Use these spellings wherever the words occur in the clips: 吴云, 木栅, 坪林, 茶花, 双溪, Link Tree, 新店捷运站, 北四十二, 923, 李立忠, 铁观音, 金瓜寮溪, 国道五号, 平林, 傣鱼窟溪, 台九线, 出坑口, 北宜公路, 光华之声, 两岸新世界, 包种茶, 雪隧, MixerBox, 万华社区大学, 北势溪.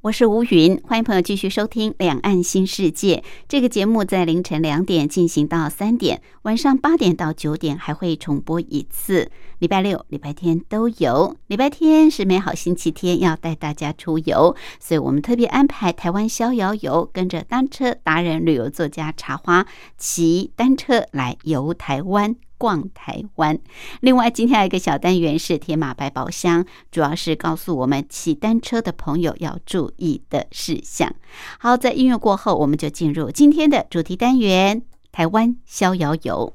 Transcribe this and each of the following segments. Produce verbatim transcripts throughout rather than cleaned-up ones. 我是吴云，欢迎朋友继续收听《两岸新世界》这个节目，在凌晨两点进行到三点，晚上八点到九点还会重播一次。礼拜六、礼拜天都有。礼拜天是美好星期天，要带大家出游，所以我们特别安排台湾逍遥游，跟着单车达人、旅游作家茶花骑单车来游台湾。逛台湾。另外今天有一个小单元是铁马百宝箱，主要是告诉我们骑单车的朋友要注意的事项。好，在音乐过后我们就进入今天的主题单元，台湾逍遥游。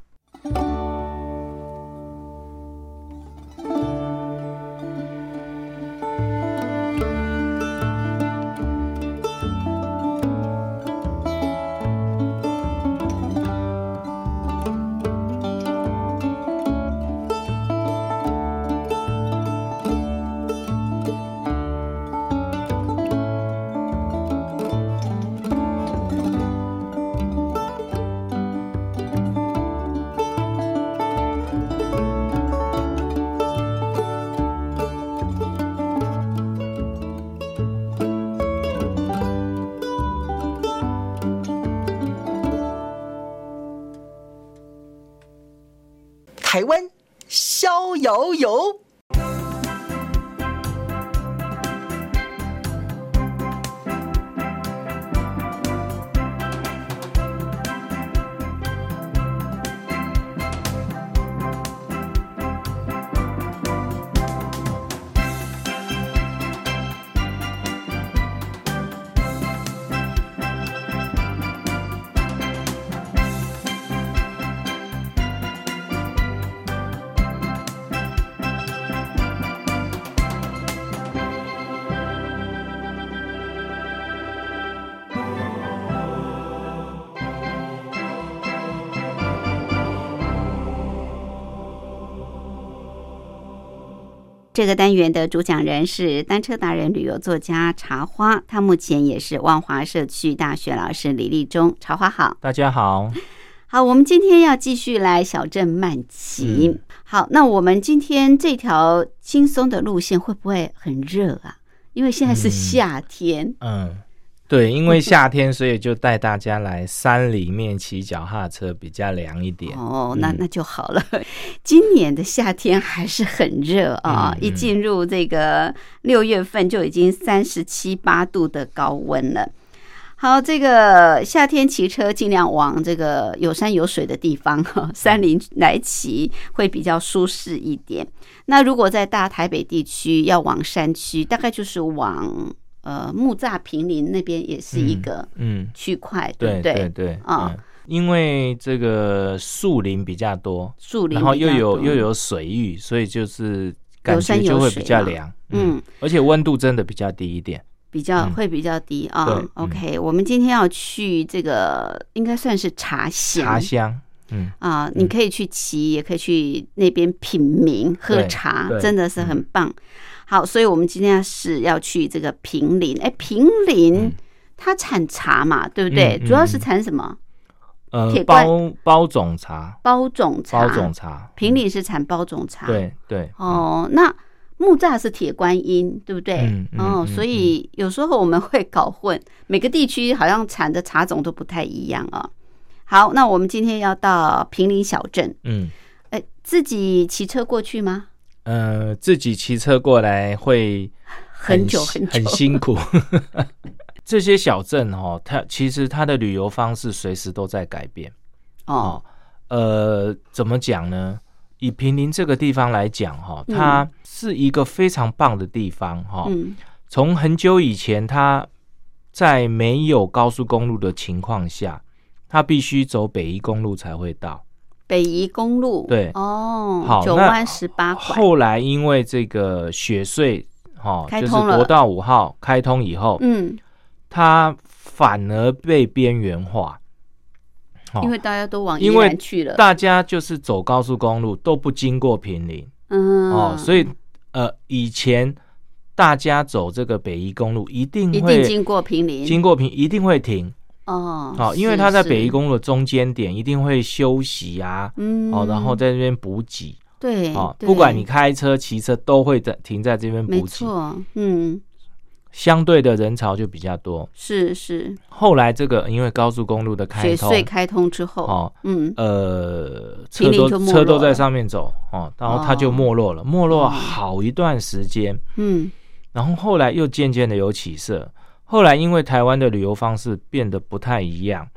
台湾逍遥游，这个单元的主讲人是单车达人、旅游作家茶花，他目前也是万华社区大学老师李立忠。茶花好。大家好。好，我们今天要继续来小镇慢骑、嗯、好，那我们今天这条轻松的路线会不会很热啊？因为现在是夏天。 嗯, 嗯对，因为夏天，所以就带大家来山里面骑脚踏车，比较凉一点。哦，那那就好了。今年的夏天还是很热啊、哦嗯，一进入这个六月份就已经三十七八度的高温了。好，这个夏天骑车尽量往这个有山有水的地方、哦、山林来骑会比较舒适一点。那如果在大台北地区要往山区，大概就是往。呃，木栅坪林那边也是一个区块、嗯嗯、对不对？对对对、哦嗯、因为这个树林比较多，树林比较多，然后又有又有水域，所以就是感觉就会比较凉，有有、嗯嗯、而且温度真的比较低一点，比较、嗯、会比较低啊、哦。OK，、嗯、我们今天要去这个应该算是茶乡，茶乡。嗯啊、呃，你可以去骑、嗯，也可以去那边品茗喝茶，真的是很棒、嗯。好，所以我们今天是要去这个坪林。哎、欸，坪林、嗯、它产茶嘛，对不对？嗯嗯、主要是产什么？呃，包包种茶，包种茶，包种茶。坪林是产包种茶，嗯、对对。哦，那木栅是铁观音，对不对？嗯嗯、哦，所以有时候我们会搞混，每个地区好像产的茶种都不太一样啊、哦。好，那我们今天要到坪林小镇。嗯，哎、欸，自己骑车过去吗？呃，自己骑车过来会 很, 很久很久很辛苦。这些小镇哦，它其实它的旅游方式随时都在改变。哦，哦呃，怎么讲呢？以坪林这个地方来讲哈、哦，它是一个非常棒的地方哈、哦。嗯，从很久以前，它在没有高速公路的情况下。他必须走北宜公路才会到北宜公路，对，哦，好，九弯十八拐。后来因为这个雪隧，哦，就是国道五号开通以后，嗯，它反而被边缘化，哦，因为大家都往宜兰去了，大家就是走高速公路都不经过坪林，嗯，哦，所以呃，以前大家走这个北宜公路一定会一定经过坪林，经过坪一定会停。哦，好，因为他在北宜公路的中间点一定会休息啊，嗯，哦，然后在这边补给，对，哦，对，不管你开车、骑车都会在停在这边补给，没错，嗯，相对的人潮就比较多，是是。后来这个因为高速公路的开通，雪隧开通之后，哦，嗯，呃，车都车都在上面走，哦，然后它就没落了，哦，没落好一段时间，嗯，然后后来又渐渐的有起色。后来因为台湾的旅游方式变得不太一样，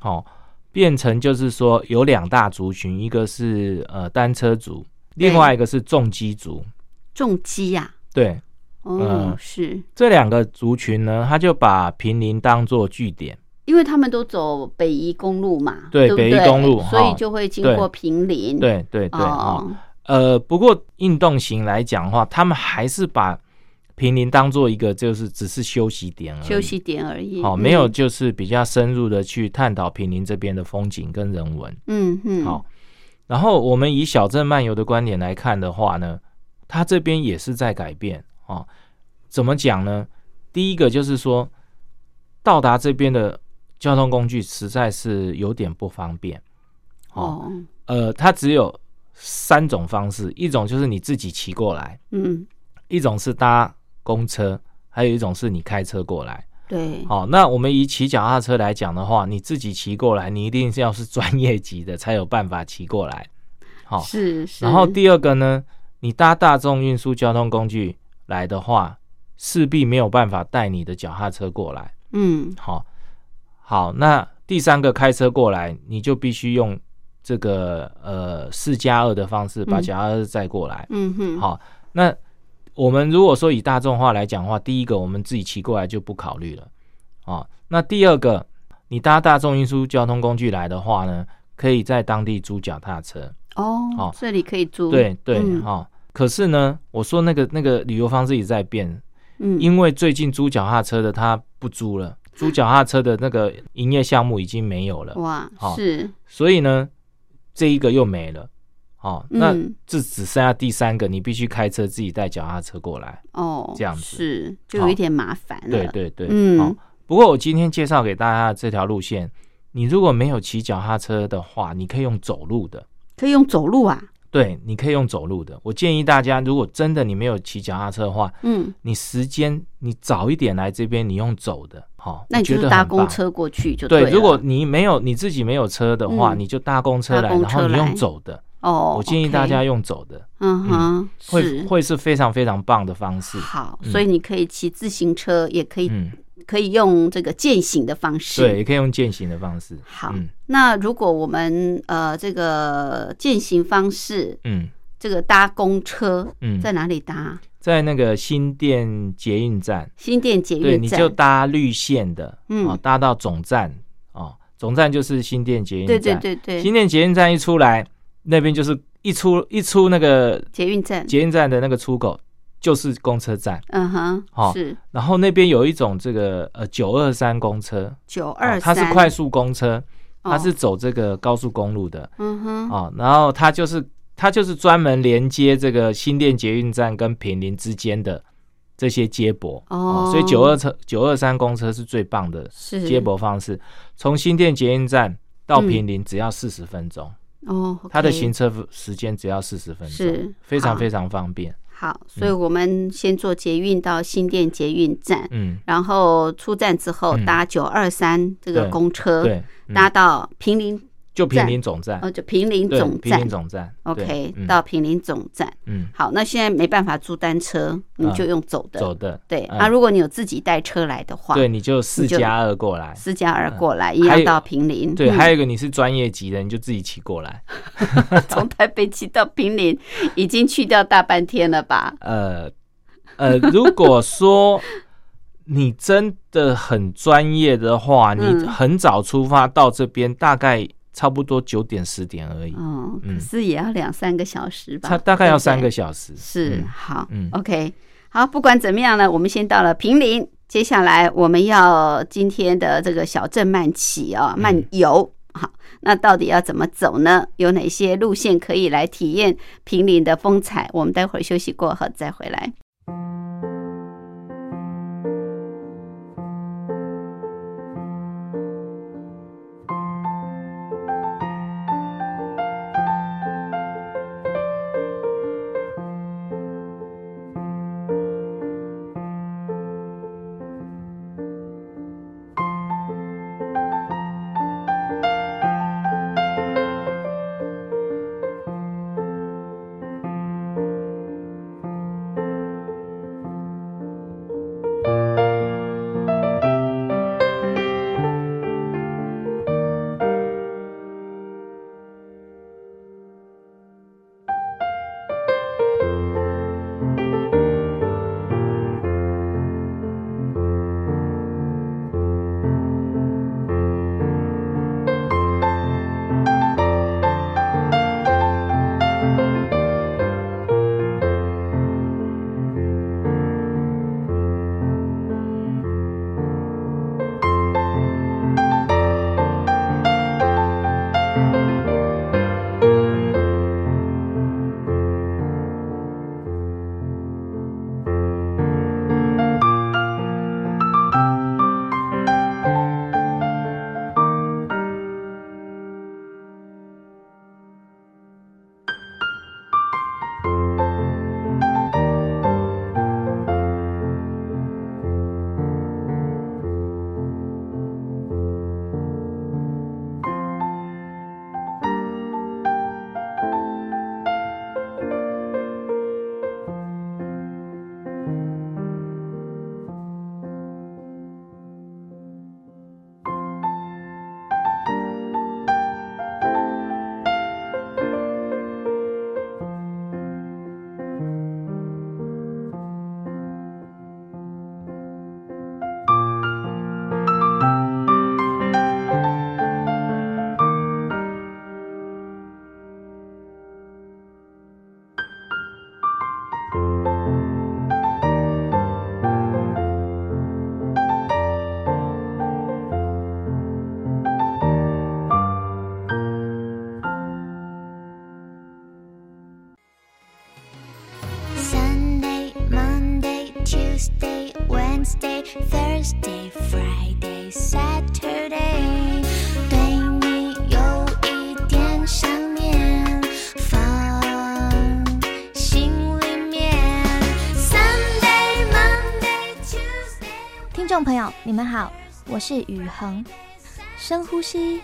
哦，变成就是说有两大族群，一个是呃单车族，另外一个是重机族。重机呀，啊？对，哦，呃、是这两个族群呢，他就把坪林当作据点，因为他们都走北宜公路嘛， 对， 对， 对，北宜公路，所以就会经过坪林。对对 对， 对，哦哦，呃，不过运动型来讲的话，他们还是把坪林当做一个就是只是休息点而已，休息点而已，好，哦，没有就是比较深入的去探讨坪林这边的风景跟人文，嗯嗯，好，哦，然后我们以小镇漫游的观点来看的话呢，它这边也是在改变，哦，怎么讲呢？第一个就是说，到达这边的交通工具实在是有点不方便，哦，哦，呃，它只有三种方式，一种就是你自己骑过来，嗯，一种是搭公车，还有一种是你开车过来，对，哦，那我们以骑脚踏车来讲的话，你自己骑过来你一定要是专业级的才有办法骑过来，哦，是， 是，然后第二个呢，你搭大众运输交通工具来的话势必没有办法带你的脚踏车过来，嗯，哦，好，那第三个开车过来你就必须用这个呃四加二的方式把脚踏车载过来，嗯哼，好，哦，那我们如果说以大众化来讲的话，第一个我们自己骑过来就不考虑了，哦，那第二个你搭大众运输交通工具来的话呢，可以在当地租脚踏车， 哦， 哦，这里可以租，对对，嗯，哦，可是呢我说那个那个旅游方式也在变，嗯，因为最近租脚踏车的他不租了，租脚踏车的那个营业项目已经没有了，哇，哦，是，所以呢这一个又没了，哦，那这只剩下第三个，嗯，你必须开车自己带脚踏车过来，哦，这样子是就有一点麻烦了，哦，对对对，嗯，哦，不过我今天介绍给大家的这条路线，你如果没有骑脚踏车的话，你可以用走路的，可以用走路啊，对，你可以用走路的。我建议大家，如果真的你没有骑脚踏车的话，嗯，你时间你早一点来这边，你用走的，哦，那你就是搭公车过去就对了。对，如果你没有你自己没有车的话，嗯，你就搭公车来，然后你用走的。哦，我建议大家用走的， okay， 嗯哼，会是会是非常非常棒的方式。好，嗯，所以你可以骑自行车，也可以，嗯，可以用这个健行的方式，对，也可以用健行的方式。好，嗯，那如果我们呃这个健行方式，嗯，这个搭公车，嗯，在哪里搭？在那个新店捷运站，新店捷运站，对，你就搭绿线的，嗯，哦，搭到总站，哦，总站就是新店捷运站，对对对对，新店捷运站一出来。那边就是一出一出那个捷运站，捷运站的那个出口就是公车站，嗯哼，哦，是。然后那边有一种这个呃九二三公车，九二三，它是快速公车，哦，它是走这个高速公路的，嗯哼，哦，然后它就是它就是专门连接这个新店捷运站跟坪林之间的这些接驳，哦，哦，所以九二车九二三公车是最棒的接驳方式，从新店捷运站到坪林只要四十分钟。嗯哦，oh, okay， 它的行车时间只要四十分钟，是非常非常方便。好，嗯，所以我们先坐捷运到新店捷运站，嗯，然后出站之后搭九二三这个公车，对，嗯，搭到坪林，就坪林总站，哦，就坪林总站，坪林总站 ，OK，嗯，到坪林总站，嗯，好，那现在没办法租单车，嗯，你就用走的，走的，对，嗯，啊，如果你有自己带车来的话，对，你就四加二过来，四加二过来，一样到坪林，对，嗯，还有一个你是专业级的，你就自己骑过来，从台北骑到坪林，已经去掉大半天了吧？呃呃，如果说。你真的很专业的话，你很早出发到这边，大概差不多九点十点而已、哦、可是也要两三个小时吧，大概要三个小时，对对是、嗯、好、嗯、OK 好，不管怎么样呢，我们先到了平林，接下来我们要今天的这个小镇慢骑啊、哦，漫游、嗯、好，那到底要怎么走呢？有哪些路线可以来体验平林的风采？我们待会儿休息过后再回来。朋友你们好，我是雨恒。深呼吸，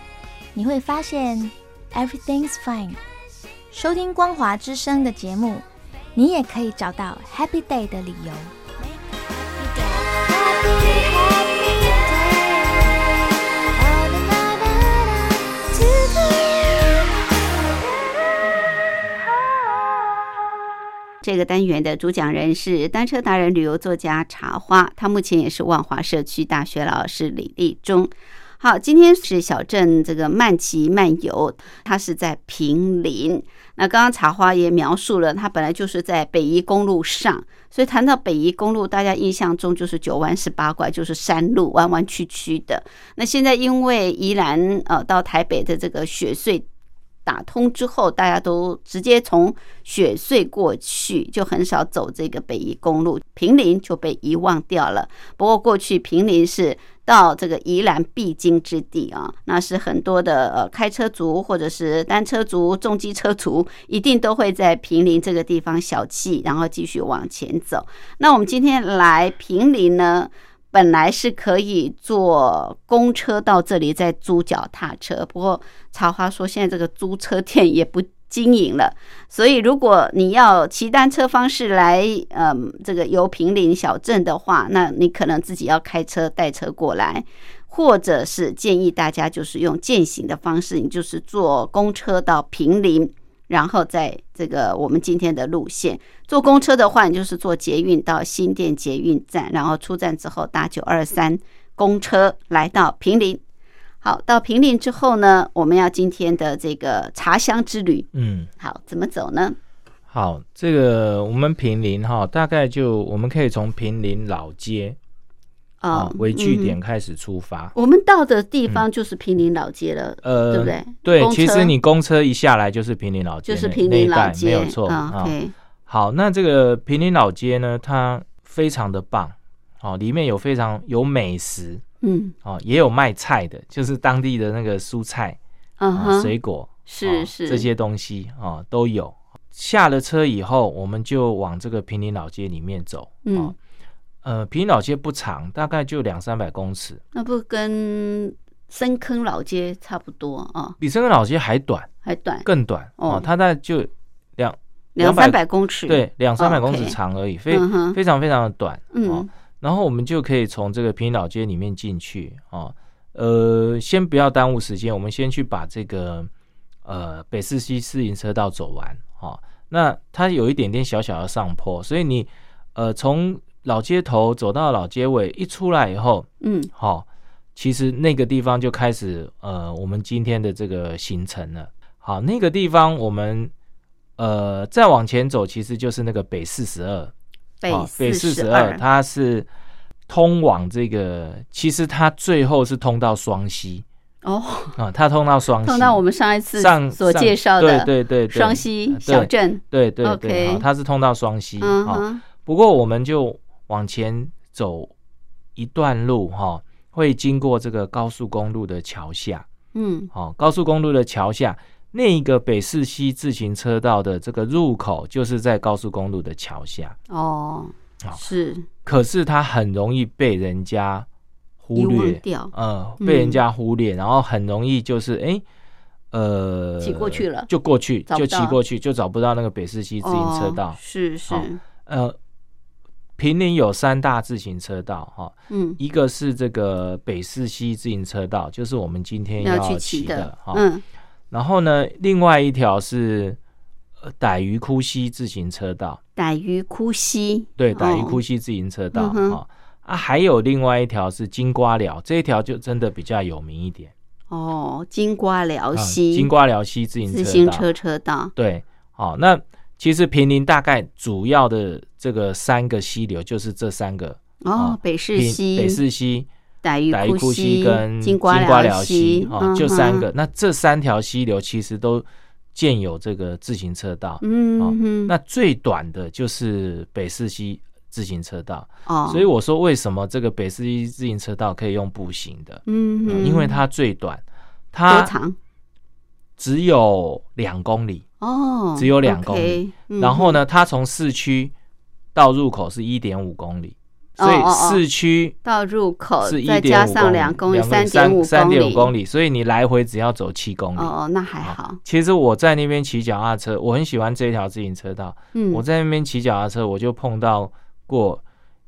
你会发现 everything's fine。 收听光华之声的节目，你也可以找到 happy day 的理由。这个单元的主讲人是单车达人、旅游作家茶花，他目前也是万华社区大学老师李立忠。好，今天是小镇这个慢骑漫游，他是在平林。那刚刚茶花也描述了，他本来就是在北宜公路上，所以谈到北宜公路，大家印象中就是九弯十八拐，就是山路弯弯曲曲的。那现在因为宜兰呃到台北的这个雪隧打通之后，大家都直接从雪隧过去，就很少走这个北宜公路，平林就被遗忘掉了。不过过去平林是到这个宜兰必经之地啊，那是很多的呃开车族或者是单车族、重机车族一定都会在平林这个地方小憩，然后继续往前走。那我们今天来平林呢，本来是可以坐公车到这里再租脚踏车，不过茶花说现在这个租车店也不经营了，所以如果你要骑单车方式来嗯，这个游平林小镇的话，那你可能自己要开车带车过来，或者是建议大家就是用健行的方式，你就是坐公车到平林，然后在这个我们今天的路线，坐公车的话，你就是坐捷运到新店捷运站，然后出站之后搭九二三公车来到平林。好，到平林之后呢，我们要今天的这个茶香之旅。嗯，好，怎么走呢？好，这个我们平林哈，大概就我们可以从平林老街啊、哦、为据点开始出发、嗯。我们到的地方就是平林老街了，呃、嗯，对不对？对，其实你公车一下来就是平林老街，就是平林老街，没有错、哦 okay 哦。好，那这个平林老街呢，它非常的棒。哦，里面有非常有美食，嗯，哦，也有卖菜的，就是当地的那个蔬菜、嗯哦、水果，是、哦、是这些东西哦都有。下了车以后，我们就往这个平林老街里面走。嗯，哦、呃，平林老街不长，大概就两三百公尺，那不跟深坑老街差不多啊、哦？比深坑老街还短，还短，更短哦，它大概就两两三百公尺，对，两三百公尺长而已，非、哦 okay、非常非常的短，嗯。哦，然后我们就可以从这个平林老街里面进去哦，呃，先不要耽误时间，我们先去把这个呃北势溪自行车道走完哦。那它有一点点小小的上坡，所以你呃从老街头走到老街尾，一出来以后，嗯，好、哦，其实那个地方就开始呃我们今天的这个行程了。好，那个地方我们呃再往前走，其实就是那个北四十二。哦、北四十二，它是通往这个，其实它最后是通到双溪哦、啊，它通到双溪，通到我们上一次所介绍的，对对对，双溪小镇，对对 对, 对、okay 哦，它是通到双溪、嗯哦。不过我们就往前走一段路哈、哦，会经过这个高速公路的桥下，嗯，哦，高速公路的桥下那一个北势溪自行车道的这个入口就是在高速公路的桥下哦，是，可是它很容易被人家忽略掉，呃、嗯，被人家忽略，然后很容易就是哎、欸，呃，骑过去了，就过去，就骑过去，就找不到那个北势溪自行车道，哦、是是、哦，呃，平林有三大自行车道哈、哦，嗯，一个是这个北势溪自行车道，就是我们今天要去骑的，哈、哦，嗯。然后呢，另外一条是傣鱼窟溪自行车道。傣鱼窟溪，对，傣鱼窟溪自行车道、哦嗯哦、啊，还有另外一条是金瓜寮，这一条就真的比较有名一点哦。金瓜寮溪、嗯，金瓜寮溪自行车道。自行车车道，对，好、哦，那其实平林大概主要的这个三个溪流就是这三个哦，哦北势溪、北势溪。傣鱼窟溪跟金瓜寮溪、哦嗯、就三个、嗯、那这三条溪流其实都建有这个自行车道、嗯哦、那最短的就是北势溪自行车道、哦、所以我说为什么这个北势溪自行车道可以用步行的、嗯嗯、因为它最短，它只有两公里、哦、只有两公里、okay, 嗯、然后呢它从市区到入口是 一点五 公里，所以市区到入口再加上两公里 三点五 公里，所以你来回只要走七公里哦，那还好。其实我在那边骑脚踏车，我很喜欢这条自行车道，我在那边骑脚踏车我就碰到过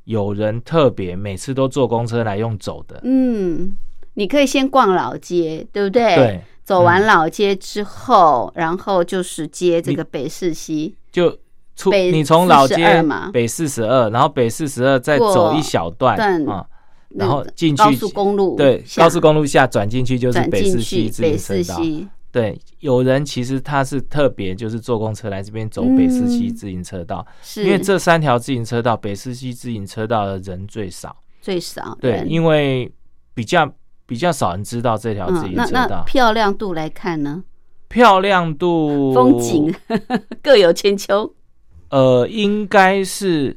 有人特别每次都坐公车来用走的。嗯，你可以先逛老街，对不对？对，走完老街之后然后就是接这个北势溪，就出你从老街北四十二，然后北四十二再走一小段、嗯、然后进去高速公路，对，高速公路下转进去就是北势溪自行车道。对，有人其实他是特别就是坐公车来这边走北势溪自行车道、嗯、因为这三条自行车道北势溪自行车道的人最少最少，对，因为比较比较少人知道这条自行车道、嗯、那, 那漂亮度来看呢，漂亮度风景各有千秋，呃，应该是，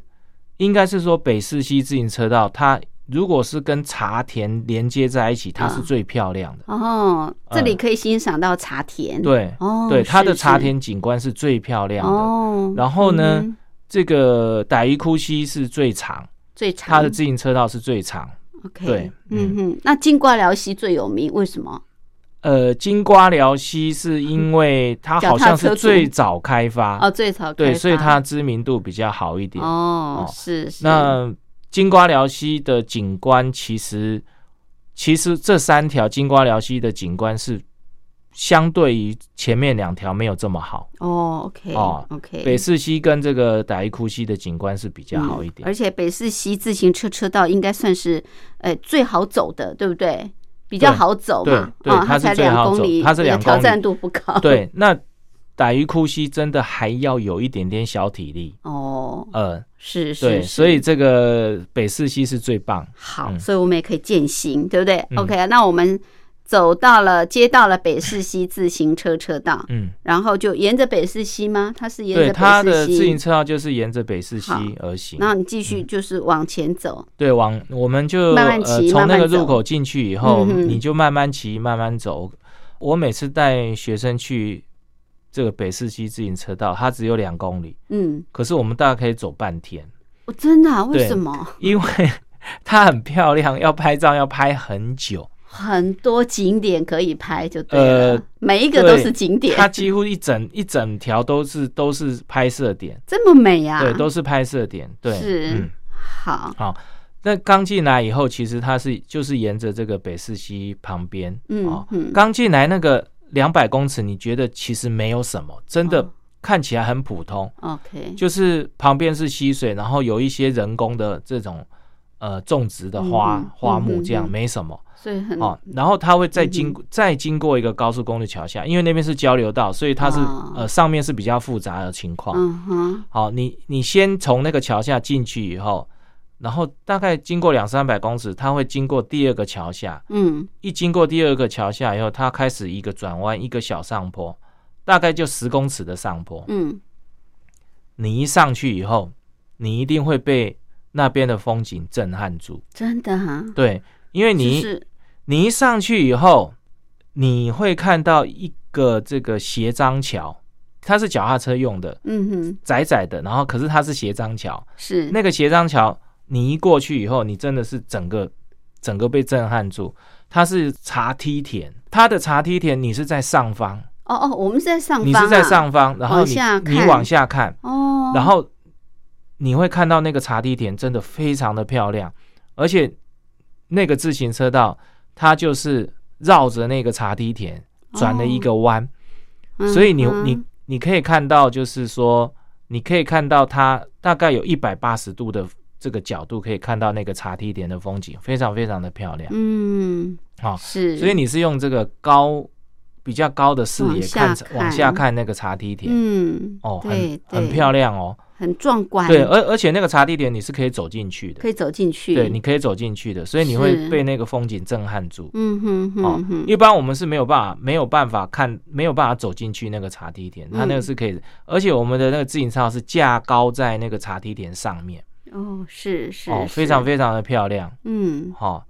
应该是说北势溪自行车道，它如果是跟茶田连接在一起，它是最漂亮的。哦，这里可以欣赏到茶田。呃、对、哦，对，它的茶田景观是最漂亮的。哦，然后呢，嗯、这个傣鱼窟溪是最长，最长，它的自行车道是最长。OK， 对，嗯嗯，那金瓜寮溪最有名，为什么？呃，金瓜寮溪是因为它好像是最早开发、嗯、哦，最早开发，对，所以它知名度比较好一点哦。是是。那金瓜寮溪的景观其实，其实这三条金瓜寮溪的景观是相对于前面两条没有这么好哦。OK， 哦 OK， 北势溪跟这个傣鱼窟溪的景观是比较好一点，嗯、而且北势溪自行车车道应该算是呃最好走的，对不对？比较好走嘛，对，对，它是最好走，它是两公里，挑战度不高。对，那打鱼哭溪真的还要有一点点小体力哦，呃，是是，对，所以这个北势溪是最棒。好，嗯、所以我们也可以践行，对不对、嗯、？OK， 那我们走到了，接到了北势溪自行车车道，嗯，然后就沿着北势溪吗？它是沿着北势溪，对，它的自行车道就是沿着北势溪而行。然后你继续就是往前走，嗯、对，往我们就慢慢骑，从、呃、那个入口进去以后，嗯、你就慢慢骑，慢慢走。我每次带学生去。这个北势溪自行车道它只有两公里，嗯，可是我们大概可以走半天。哦，真的啊？为什么？因为它很漂亮，要拍照要拍很久，很多景点可以拍就对了，呃、每一个都是景点，它几乎一整一整条都是都是拍摄点，这么美啊？对，都是拍摄点，对，是、嗯、好好。那刚进来以后，其实它是就是沿着这个北势溪旁边，嗯，刚、哦、进来那个。两百公尺，你觉得其实没有什么，真的看起来很普通。Oh, OK， 就是旁边是溪水，然后有一些人工的这种呃种植的花、嗯、花木，这样、嗯、没什么。所以很、哦、然后它会再经、嗯、再经过一个高速公路桥下，因为那边是交流道，所以它是、哦、呃上面是比较复杂的情况。嗯哼，好，你你先从那个桥下进去以后。然后大概经过两三百公尺，它会经过第二个桥下。嗯，一经过第二个桥下以后，它开始一个转弯，一个小上坡，大概就十公尺的上坡。嗯，你一上去以后，你一定会被那边的风景震撼住。真的啊？对，因为你就是你一上去以后，你会看到一个这个斜张桥。它是脚踏车用的，嗯哼，窄窄的，然后可是它是斜张桥，是那个斜张桥。你一过去以后，你真的是整个整个被震撼住。它是茶梯田，它的茶梯田你是在上方。哦哦，我们是在上方、啊，你是在上方，然后你往你往下看，哦，然后你会看到那个茶梯田真的非常的漂亮，而且那个自行车道它就是绕着那个茶梯田转了一个弯，哦、所以你、嗯、你你可以看到，就是说你可以看到它大概有一百八十度的。这个角度可以看到那个茶梯田的风景，非常非常的漂亮。嗯，好、哦，是，所以你是用这个高比较高的视野看，往下看那个茶梯田。嗯，哦，很很漂亮哦，很壮观。对，而而且那个茶梯田你是可以走进去的，可以走进去。对，你可以走进去的，所以你会被那个风景震撼住。嗯哼哼哼、哦，一般我们是没有办法没有办法看，没有办法走进去那个茶梯田，它那个是可以，嗯、而且我们的那个自行车道是架高在那个茶梯田上面。哦，是是哦，非常非常的漂亮。嗯，好、哦，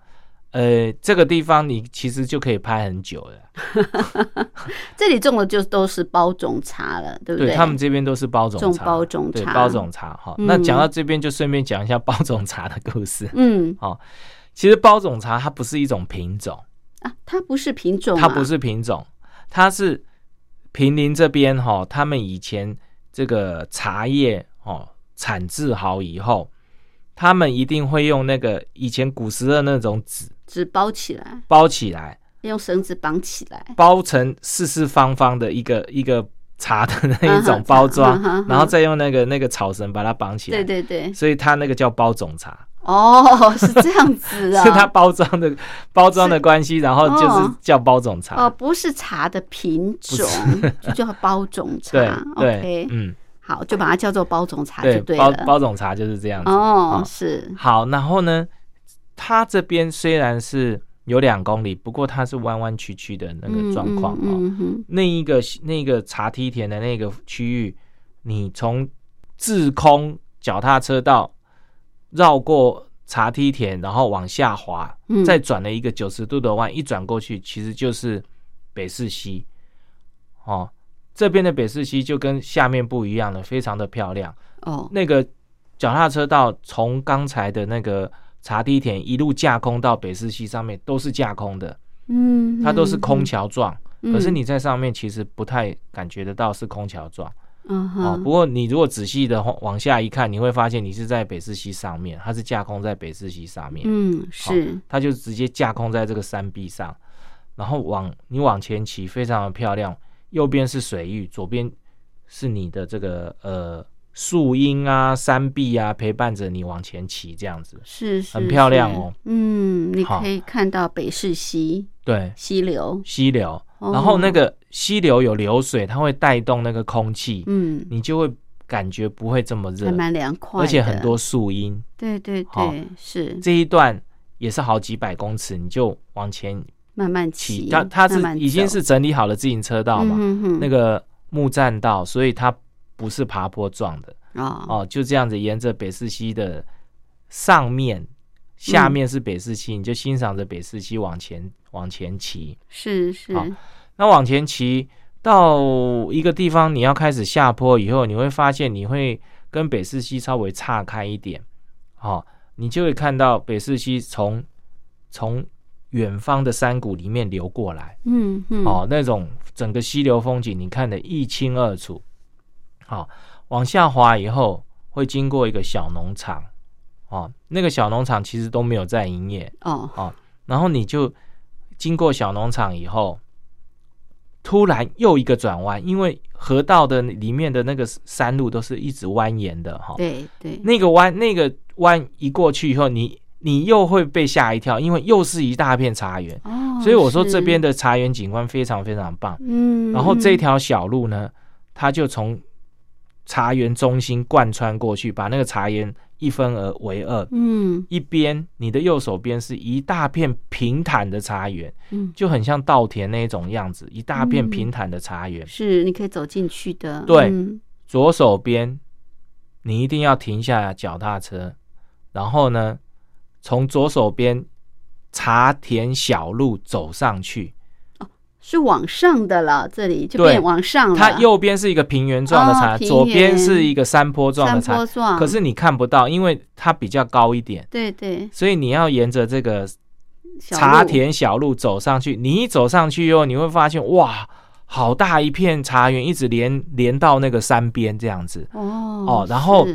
呃，这个地方你其实就可以拍很久了。这里种的就都是包种茶了，对不对？对，他们这边都是包种茶，种包种茶，对，包种茶。好、哦，嗯、那讲到这边就顺便讲一下包种茶的故事。嗯，好、哦，其实包种茶它不是一种品种啊，它不是品种、啊，它不是品种，它是平林这边哈、哦，他们以前这个茶叶哦。产制好以后，他们一定会用那个以前古时的那种纸纸包起来，包起来，用绳子绑起来，包成四四方方的一个一个茶的那一种包装，啊、然后再用那个那个草绳把它绑起来。对对对，所以它那个叫包种茶。哦，是这样子啊，是它包装的包装的关系，然后就是叫包种茶。哦，哦不是茶的品种，就叫包种茶。对对， okay， 嗯。好，就把它叫做包种茶就对了。对，包包种茶就是这样子。哦，是。好，然后呢，它这边虽然是有两公里，不过它是弯弯曲曲的那个状况、嗯嗯嗯、哦。那一个那个茶梯田的那个区域，你从制空脚踏车道绕过茶梯田，然后往下滑，嗯、再转了一个九十度的弯，一转过去其实就是北势溪。哦。这边的北势溪就跟下面不一样了，非常的漂亮哦。那个脚踏车道从刚才的那个茶梯田一路架空到北势溪上面都是架空的，嗯，它都是空桥状、嗯。可是你在上面其实不太感觉得到是空桥状，嗯哼、哦。不过你如果仔细的往下一看，你会发现你是在北势溪上面，它是架空在北势溪上面，嗯，是、哦，它就直接架空在这个山壁上，然后往你往前骑，非常的漂亮。右边是水域，左边是你的这个呃树荫啊、山壁啊，陪伴着你往前骑，这样子是是很漂亮哦。嗯，你可以看到北势溪，对，溪流，溪流，然后那个溪流有流水，它会带动那个空气，嗯，你就会感觉不会这么热，还蛮凉快的，而且很多树荫。对对对，是这一段也是好几百公尺，你就往前慢慢骑，它它是已经是整理好了自行车道嘛，嗯、哼哼那个木栈道，所以它不是爬坡状的、哦哦、就这样子沿着北势溪的上面，下面是北势溪、嗯，你就欣赏着北势溪往前往前骑，是是、哦。那往前骑到一个地方，你要开始下坡以后，你会发现你会跟北势溪稍微岔开一点，哦，你就会看到北势溪从从远方的山谷里面流过来，嗯嗯，哦，那种整个溪流风景你看得一清二楚。好、哦，往下滑以后会经过一个小农场，哦，那个小农场其实都没有在营业 哦, 哦，然后你就经过小农场以后，突然又一个转弯，因为河道的里面的那个山路都是一直蜿蜒的哈、哦，对对，那个弯那个弯一过去以后，你你又会被吓一跳，因为又是一大片茶园，哦、所以我说这边的茶园景观非常非常棒，嗯，然后这条小路呢，它就从茶园中心贯穿过去，把那个茶园一分而为二。嗯，一边你的右手边是一大片平坦的茶园，嗯，就很像稻田那种样子，一大片平坦的茶园、嗯、是你可以走进去的。对、嗯，左手边你一定要停下脚踏车，然后呢，从左手边茶田小路走上去。是往上的了，这里就变往上了。它右边是一个平原状的茶、哦、左边是一个山坡状的茶，可是你看不到，因为它比较高一点。对对，所以你要沿着这个茶田小路走上去。你一走上去以后，你会发现哇，好大一片茶园，一直连连到那个山边这样子。 哦, 哦然后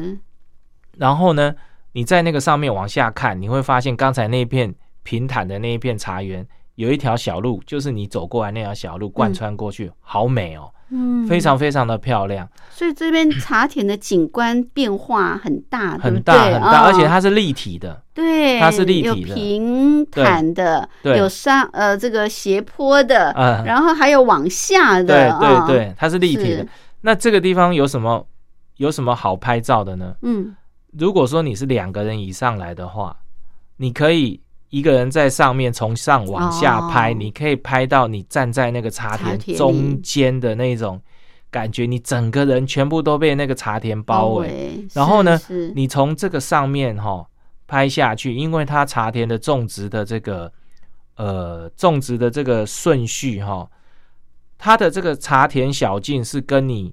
然后呢，你在那个上面往下看，你会发现刚才那片平坦的那一片茶园有一条小路，就是你走过来那条小路贯穿过去、嗯、好美哦，嗯，非常非常的漂亮。所以这边茶田的景观变化很大，很大很大、哦、而且它是立体的。对，它是立体的，有平坦的，有上呃这个斜坡的、嗯、然后还有往下的。对、哦、对对，它是立体的。那这个地方有什么有什么好拍照的呢？嗯，如果说你是两个人以上来的话，你可以一个人在上面从上往下拍、哦、你可以拍到你站在那个茶田中间的那种感觉，你整个人全部都被那个茶田包围、哦、然后呢，是是你从这个上面、哦、拍下去，因为它茶田的种植的这个呃种植的这个顺序、哦、它的这个茶田小径是跟你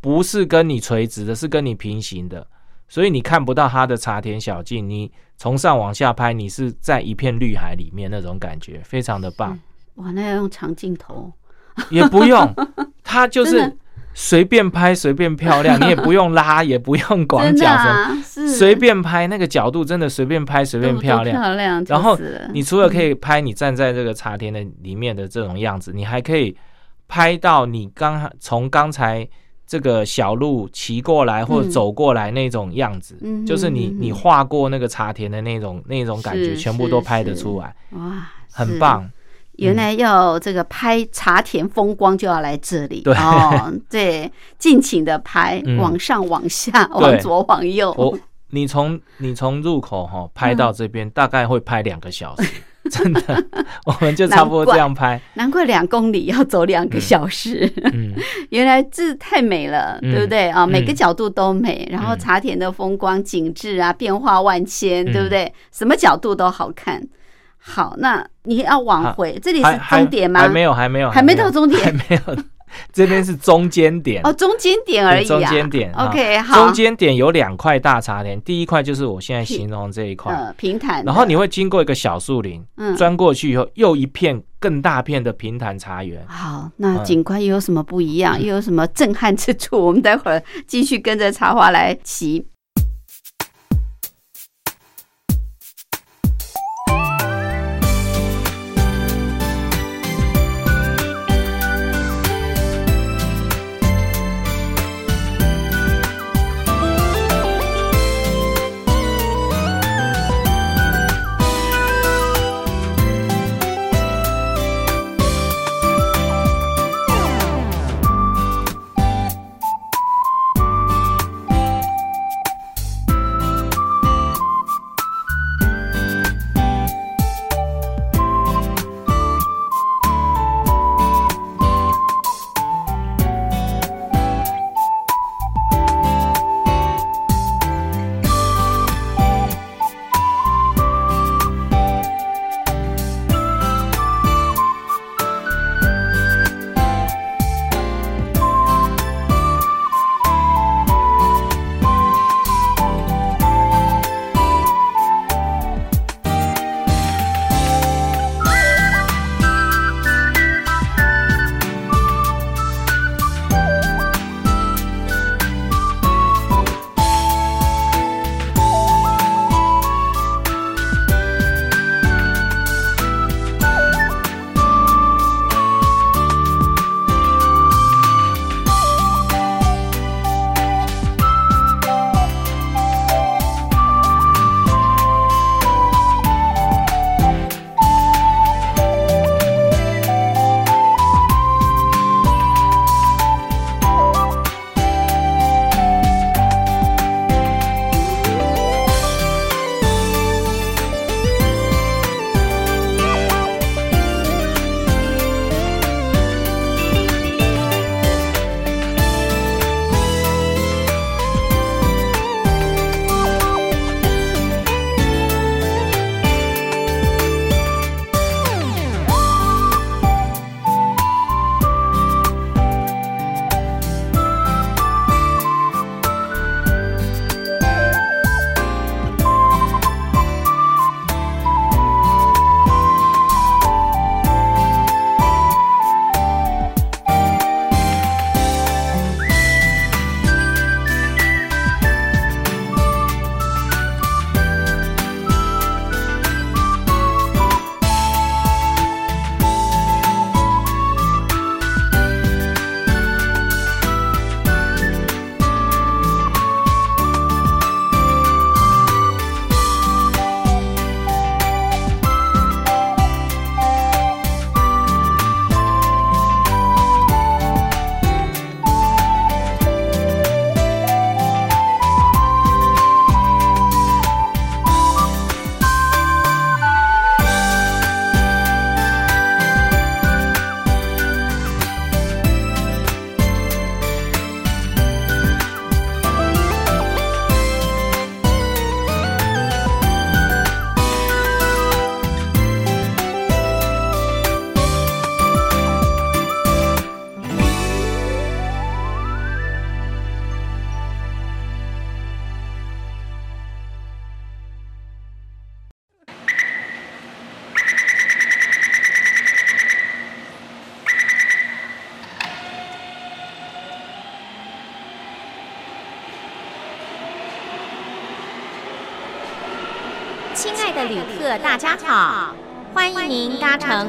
不是跟你垂直的，是跟你平行的，所以你看不到它的茶田小径，你从上往下拍，你是在一片绿海里面，那种感觉非常的棒。哇，那要用长镜头也不用，它就是随便拍随便漂亮，你也不用拉也不用广角什么，随、啊、便拍，那个角度真的随便拍随便漂亮，漂亮。然后你除了可以拍你站在这个茶田的里面的这种样子，你还可以拍到你刚从刚才这个小路骑过来或者走过来那种样子、嗯、就是你你画过那个茶田的那种那种感觉，全部都拍得出来。哇，很棒！原来要这个拍茶田风光就要来这里，对、哦、对，尽情的拍、嗯，往上、往下、往左、往右。我你从你从入口、哦、拍到这边、嗯，大概会拍两个小时。真的，我们就差不多这样拍。难怪两公里要走两个小时、嗯嗯、原来这太美了、嗯、对不对啊、嗯？每个角度都美、嗯、然后茶田的风光景致啊，变化万千、嗯、对不对？什么角度都好看。好，那你要往回，这里是终点吗？还没有还没有还没到终点，还没有这边是中间点哦，中间点而已、啊、中间点 OK、啊、好，中间点有两块大茶田，第一块就是我现在形容这一块、呃、平坦，然后你会经过一个小树林，钻、嗯、过去以后又一片更大片的平坦茶园。好，那景观又有什么不一样、嗯、又有什么震撼之处？我们待会儿继续跟着茶花来骑。亲爱的旅客，大家好，欢迎您搭乘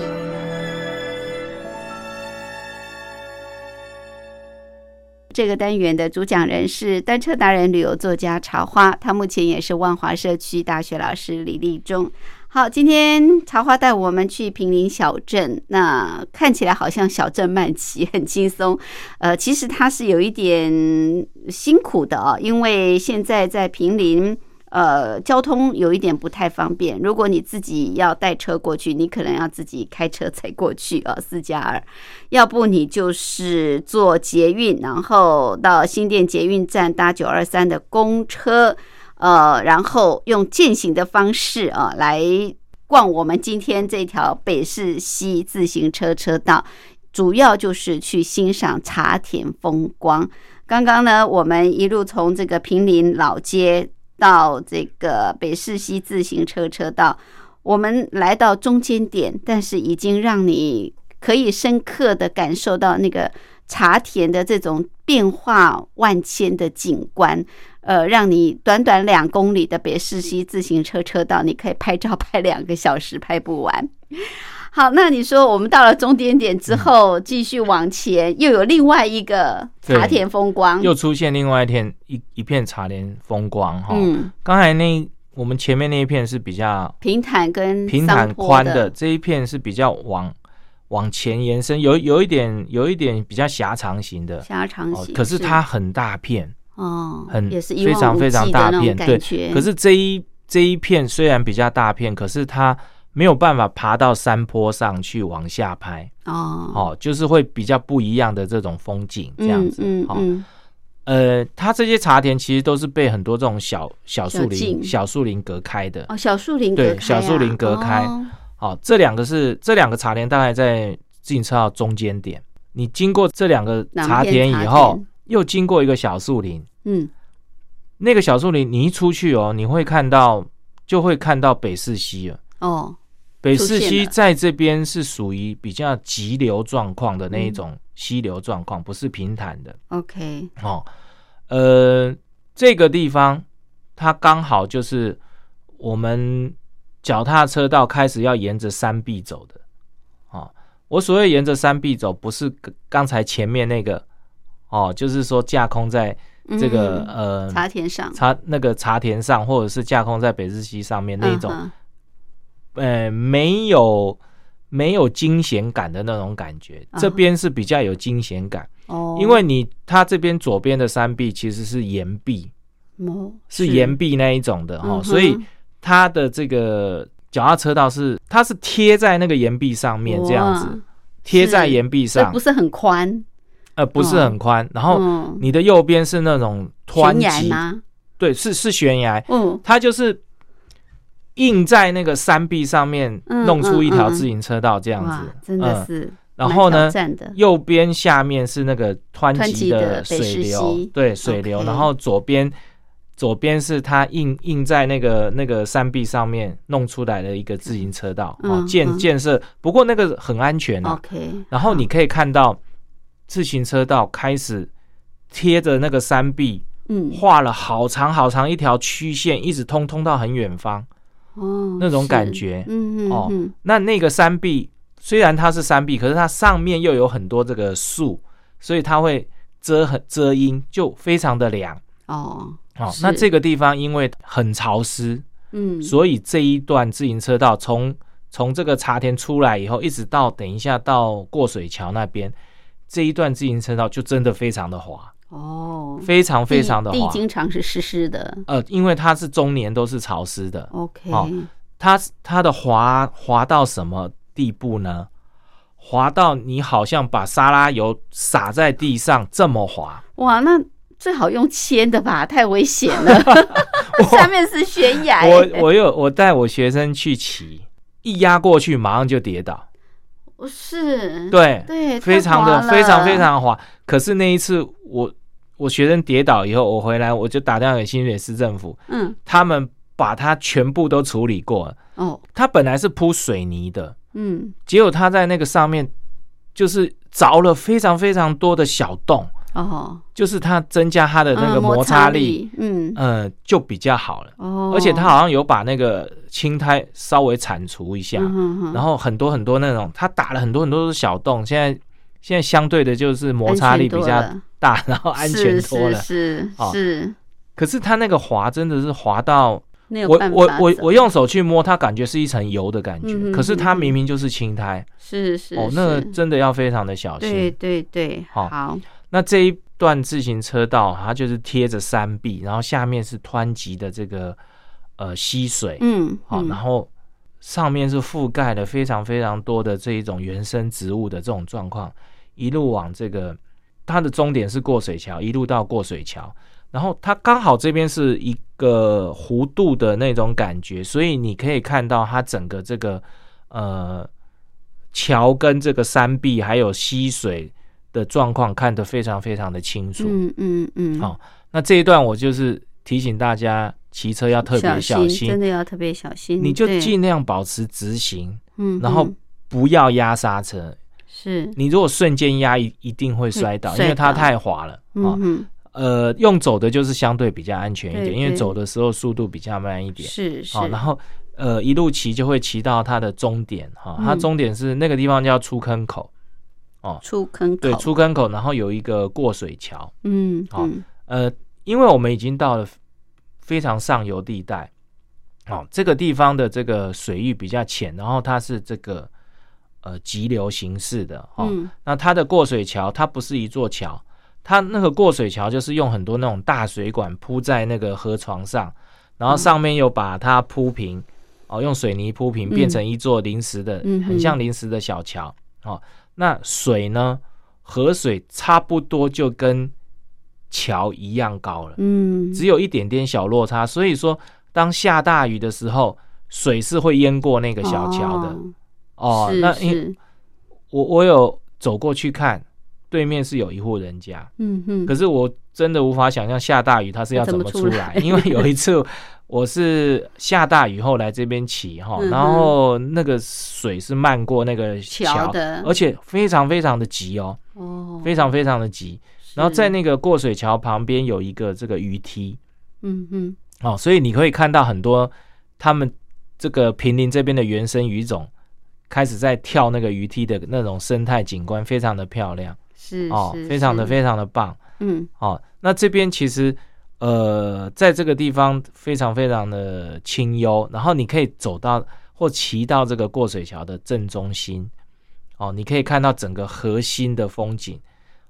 这个单元的主讲人是单车达人、旅游作家曹花，他目前也是万华社区大学老师李立中。好，今天曹花带我们去坪林小镇，那看起来好像小镇慢骑很轻松，呃，其实它是有一点辛苦的哦，因为现在在坪林。呃，交通有一点不太方便。如果你自己要带车过去，你可能要自己开车才过去啊，四加二。要不你就是坐捷运，然后到新店捷运站搭九二三的公车，呃，然后用健行的方式啊来逛我们今天这条北势溪自行车车道，主要就是去欣赏茶田风光。刚刚呢，我们一路从这个坪林老街。到这个北势溪自行车车道，我们来到中间点，但是已经让你可以深刻的感受到那个茶田的这种变化万千的景观，呃，让你短短两公里的北势溪自行车车道，你可以拍照拍两个小时拍不完。好，那你说我们到了终点点之后，继续往前，又有另外一个茶田风光，又出现另外一片 一, 一片茶田风光哈。嗯，刚才那我们前面那一片是比较平坦跟平坦宽的，这一片是比较往往前延伸，有有一点有一点比较狭长型的狭长型、哦，可是它很大片哦，很也是一望无际的那种非常非常大片感觉。对，可是这一这一片虽然比较大片，可是它。没有办法爬到山坡上去往下拍 哦, 哦，就是会比较不一样的这种风景这样子。嗯嗯嗯、呃，它这些茶田其实都是被很多这种小小树林、小树林隔开的。哦，小树林隔开、啊、对，小树林隔开。哦，哦这两个是这两个茶田大概在自行车道中间点。你经过这两个茶田以后，又经过一个小树林。嗯，那个小树林你一出去哦，你会看到就会看到北势溪了。哦。北势溪在这边是属于比较急流状况的那一种溪流状况、嗯、不是平坦的 OK、哦、呃，这个地方它刚好就是我们脚踏车道开始要沿着山壁走的、哦、我所谓沿着山壁走不是刚才前面那个、哦、就是说架空在这个、嗯呃、茶田上茶那个茶田上或者是架空在北势溪上面那种、嗯呃，没有没有惊险感的那种感觉， uh-huh. 这边是比较有惊险感， oh. 因为你它这边左边的山壁其实是岩壁， oh. 是岩壁那一种的、uh-huh. 哦、所以它的这个脚踏车道是它是贴在那个岩壁上面这样子， wow. 贴在岩壁上，这不是很宽，呃，不是很宽， oh. 然后你的右边是那种湍急，悬崖吗？对，是是悬崖，嗯，它就是。印在那个山壁上面弄出一条自行车道这样子、嗯嗯嗯、真的是、嗯、然后呢右边下面是那个湍急的水流，对，水流、okay. 然后左边左边是它 印, 印在那个那个山壁上面弄出来的一个自行车道、嗯哦、建、嗯、建设不过那个很安全、啊 okay, 然后你可以看到自行车道开始贴着那个山壁、嗯、画了好长好长一条曲线一直通通到很远方哦、那种感觉、嗯、哦、嗯，那那个山壁虽然它是山壁，可是它上面又有很多这个树，所以它会遮很遮阴，就非常的凉哦。哦，那这个地方因为很潮湿，嗯，所以这一段自行车道从从这个茶田出来以后，一直到等一下到过水桥那边，这一段自行车道就真的非常的滑。哦，非常非常的滑，地经常是湿湿的。呃，因为它是终年都是潮湿的。OK，、哦、它它的滑滑到什么地步呢？滑到你好像把沙拉油撒在地上这么滑。哇，那最好用牵的吧，太危险了。下面是悬崖。我我有我带我学生去骑，一压过去马上就跌倒。是，对对，非常的非常非常滑。可是那一次我我学生跌倒以后，我回来我就打电话给新北市政府，嗯，他们把它全部都处理过了。哦，它本来是铺水泥的，嗯，结果它在那个上面就是凿了非常非常多的小洞。哦，就是它增加它的那个摩擦力，嗯，呃，就比较好了。哦，而且它好像有把那个青苔稍微铲除一下，然后很多很多那种，它打了很多很多的小洞。现在现在相对的就是摩擦力比较大，然后安全多了，是是。可是它那个滑真的是滑到我我我我用手去摸，它感觉是一层油的感觉，可是它明明就是青苔，是是。哦，那真的要非常的小心，对对对，好。那这一段自行车道它就是贴着山壁，然后下面是湍急的这个呃溪水，嗯，好、嗯哦，然后上面是覆盖了非常非常多的这一种原生植物的这种状况，一路往这个它的终点是过水桥，一路到过水桥，然后它刚好这边是一个弧度的那种感觉，所以你可以看到它整个这个呃桥跟这个山壁还有溪水的状况看得非常非常的清楚，嗯嗯嗯，好、嗯哦，那这一段我就是提醒大家骑车要特别小 心, 小心，真的要特别小心，你就尽量保持直行，嗯，然后不要压刹车，是你如果瞬间压一定会摔 倒, 摔倒，因为它太滑了，哦、嗯呃，用走的就是相对比较安全一点，對對對，因为走的时候速度比较慢一点，是是、哦，然后呃一路骑就会骑到它的终点，哈、哦，它终点是、嗯、那个地方叫出坑口。哦，出坑口，对，出坑口，然后有一个过水桥，嗯，好、嗯哦，呃，因为我们已经到了非常上游地带，好、哦，这个地方的这个水域比较浅，然后它是这个呃急流形式的，哦、嗯，那它的过水桥它不是一座桥，它那个过水桥就是用很多那种大水管铺在那个河床上，然后上面又把它铺平，嗯、哦，用水泥铺平，变成一座临时的，嗯、很像临时的小桥，哦。那水呢？河水差不多就跟桥一样高了，嗯，只有一点点小落差。所以说，当下大雨的时候，水是会淹过那个小桥的。哦，哦是那是我我有走过去看，对面是有一户人家，嗯哼，可是我真的无法想象下大雨它是要怎么出来，因为有一次我是下大雨后来这边骑哈，然后那个水是漫过那个桥的，而且非常非常的急哦，哦，非常非常的急。然后在那个过水桥旁边有一个这个鱼梯，嗯哼，哦，所以你可以看到很多他们这个平林这边的原生鱼种开始在跳那个鱼梯的那种生态景观，非常的漂亮，是哦，非常的非常的棒，嗯，哦，那这边其实。呃，在这个地方非常非常的清幽，然后你可以走到或骑到这个过水桥的正中心，哦，你可以看到整个核心的风景。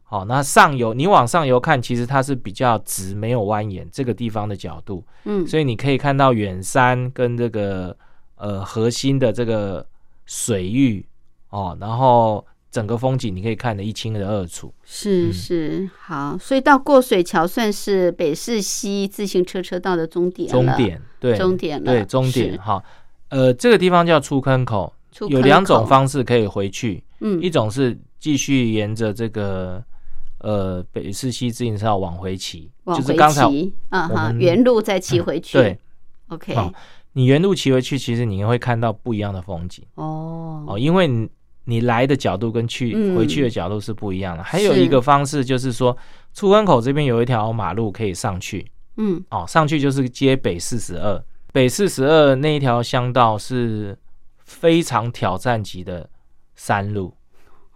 好、哦，那上游你往上游看，其实它是比较直，没有蜿蜒这个地方的角度，嗯，所以你可以看到远山跟这个呃核心的这个水域，哦，然后。整个风景你可以看得一清二楚，是是、嗯、好，所以到过水桥算是北市西自行车车道的终点了，终点对，终点了，对，终点哈。呃，这个地方叫出坑口，出坑口有两种方式可以回去，嗯，一种是继续沿着这个呃北市西自行车道往回骑，往回骑，就是刚才啊哈，原路再骑回去，嗯、对 ，OK，、哦、你原路骑回去，其实你会看到不一样的风景哦哦，因为你。你来的角度跟去、嗯、回去的角度是不一样的。还有一个方式就是说，出关口这边有一条马路可以上去，嗯，哦，上去就是接北四十二，北四十二那一条乡道是非常挑战级的山路，